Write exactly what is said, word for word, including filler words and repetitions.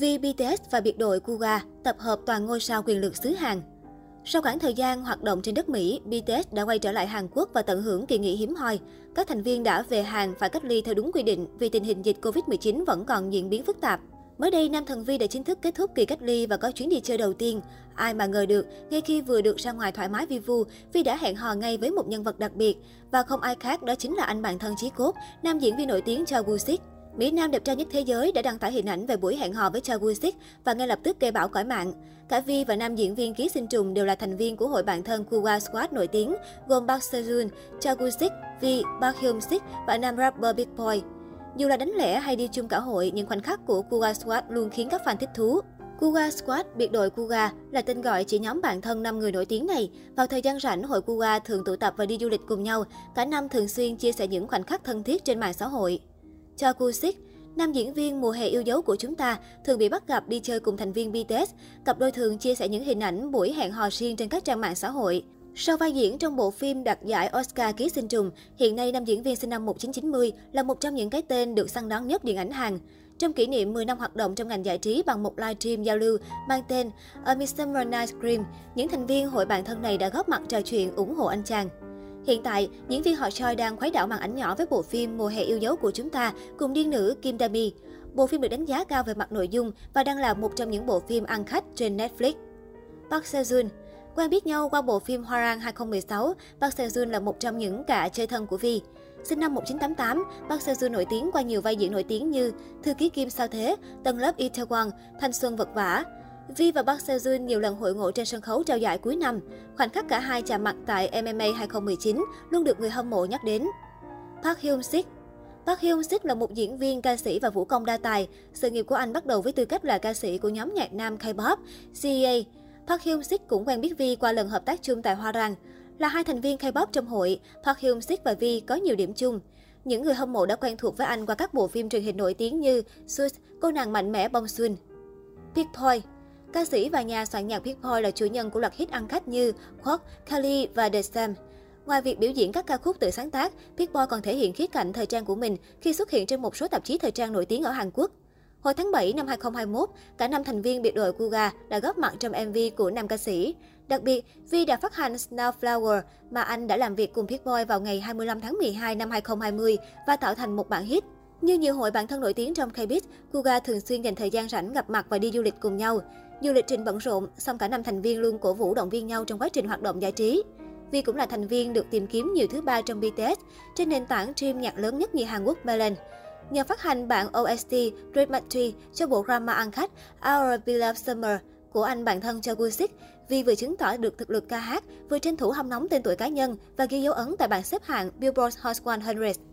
V, bê tê ét và biệt đội Kuga tập hợp toàn ngôi sao quyền lực xứ Hàn. Sau khoảng thời gian hoạt động trên đất Mỹ, bê tê ét đã quay trở lại Hàn Quốc và tận hưởng kỳ nghỉ hiếm hoi. Các thành viên đã về Hàn phải cách ly theo đúng quy định vì tình hình dịch Covid mười chín vẫn còn diễn biến phức tạp. Mới đây, nam thần Vi đã chính thức kết thúc kỳ cách ly và có chuyến đi chơi đầu tiên. Ai mà ngờ được, ngay khi vừa được ra ngoài thoải mái vi vu, Vi đã hẹn hò ngay với một nhân vật đặc biệt. Và không ai khác, đó chính là anh bạn thân chí cốt, nam diễn viên nổi tiếng Choi Woo-shik. Mỹ Nam đẹp trai nhất thế giới đã đăng tải hình ảnh về buổi hẹn hò với Choi Woo-shik và ngay lập tức gây bão cõi mạng. Cả Vi và nam diễn viên Ký Sinh Trùng đều là thành viên của hội bạn thân Wooga Squad nổi tiếng, gồm Park Seo-joon, Choi Woo-shik, Vi, Park Hyung Sik và nam rapper Big Boy. Dù là đánh lẻ hay đi chung cả hội, những khoảnh khắc của Wooga Squad luôn khiến các fan thích thú. Wooga Squad, biệt đội Kuga, là tên gọi chỉ nhóm bạn thân năm người nổi tiếng này. Vào thời gian rảnh, hội Kuga thường tụ tập và đi du lịch cùng nhau. Cả năm thường xuyên chia sẻ những khoảnh khắc thân thiết trên mạng xã hội. Choi Woo-shik, nam diễn viên Mùa hè yêu dấu của chúng ta, thường bị bắt gặp đi chơi cùng thành viên bê tê ét. Cặp đôi thường chia sẻ những hình ảnh buổi hẹn hò riêng trên các trang mạng xã hội. Sau vai diễn trong bộ phim đoạt giải Oscar Ký Sinh Trùng, hiện nay nam diễn viên sinh năm một nghìn chín trăm chín mươi là một trong những cái tên được săn đón nhất điện ảnh Hàn. Trong kỷ niệm mười năm hoạt động trong ngành giải trí bằng một live stream giao lưu mang tên Our Beloved Summer Cream, những thành viên hội bạn thân này đã góp mặt trò chuyện ủng hộ anh chàng. Hiện tại, diễn viên họ Choi đang khuấy đảo màn ảnh nhỏ với bộ phim Mùa hè yêu dấu của chúng ta cùng điên nữ Kim Da Mi. Bộ phim được đánh giá cao về mặt nội dung và đang là một trong những bộ phim ăn khách trên Netflix. Park Seo-joon. Quen biết nhau qua bộ phim Hoa Rang hai không một sáu, Park Seo-joon là một trong những cả chơi thân của Vi. Sinh năm một nghìn chín trăm tám mươi tám, Park Seo-joon nổi tiếng qua nhiều vai diễn nổi tiếng như Thư ký Kim Sao Thế, Tầng Lớp Itaewon, Thanh Xuân Vật Vã. Vi và Park Seo-joon nhiều lần hội ngộ trên sân khấu trao giải cuối năm. Khoảnh khắc cả hai chạm mặt tại em em a hai không một chín luôn được người hâm mộ nhắc đến. Park Hyung Sik. Park Hyung Sik là một diễn viên, ca sĩ và vũ công đa tài. Sự nghiệp của anh bắt đầu với tư cách là ca sĩ của nhóm nhạc nam K-pop, xê e a. Park Hyung Sik cũng quen biết Vi qua lần hợp tác chung tại Hoa Rang. Là hai thành viên K-pop trong hội, Park Hyung Sik và Vi có nhiều điểm chung. Những người hâm mộ đã quen thuộc với anh qua các bộ phim truyền hình nổi tiếng như Suits, Cô nàng mạnh mẽ Bong Soon. Big Boy. Ca sĩ và nhà soạn nhạc Big Boy là chủ nhân của loạt hit ăn khách như Hot, Kali và The Sam. Ngoài việc biểu diễn các ca khúc tự sáng tác, Big Boy còn thể hiện khía cạnh thời trang của mình khi xuất hiện trên một số tạp chí thời trang nổi tiếng ở Hàn Quốc. Hồi tháng bảy năm hai không hai mốt, cả năm thành viên biệt đội Kuga đã góp mặt trong em vê của nam ca sĩ. Đặc biệt, Vi đã phát hành Snow Flower mà anh đã làm việc cùng Big Boy vào ngày hai mươi lăm tháng mười hai năm hai không hai không và tạo thành một bản hit. Như nhiều hội bạn thân nổi tiếng trong K-pop, Kuga thường xuyên dành thời gian rảnh gặp mặt và đi du lịch cùng nhau. Dù lịch trình bận rộn, song cả năm thành viên luôn cổ vũ động viên nhau trong quá trình hoạt động giải trí. Vi cũng là thành viên được tìm kiếm nhiều thứ ba trong bê tê ét trên nền tảng stream nhạc lớn nhất nhì Hàn Quốc Melon. Nhờ phát hành bản ô ét tê Dreamcatcher cho bộ drama ăn khách Our Beloved Summer của anh bạn thân Choi Woo-shik, Vi vừa chứng tỏ được thực lực ca hát, vừa tranh thủ hâm nóng tên tuổi cá nhân và ghi dấu ấn tại bảng xếp hạng Billboard Hot một trăm.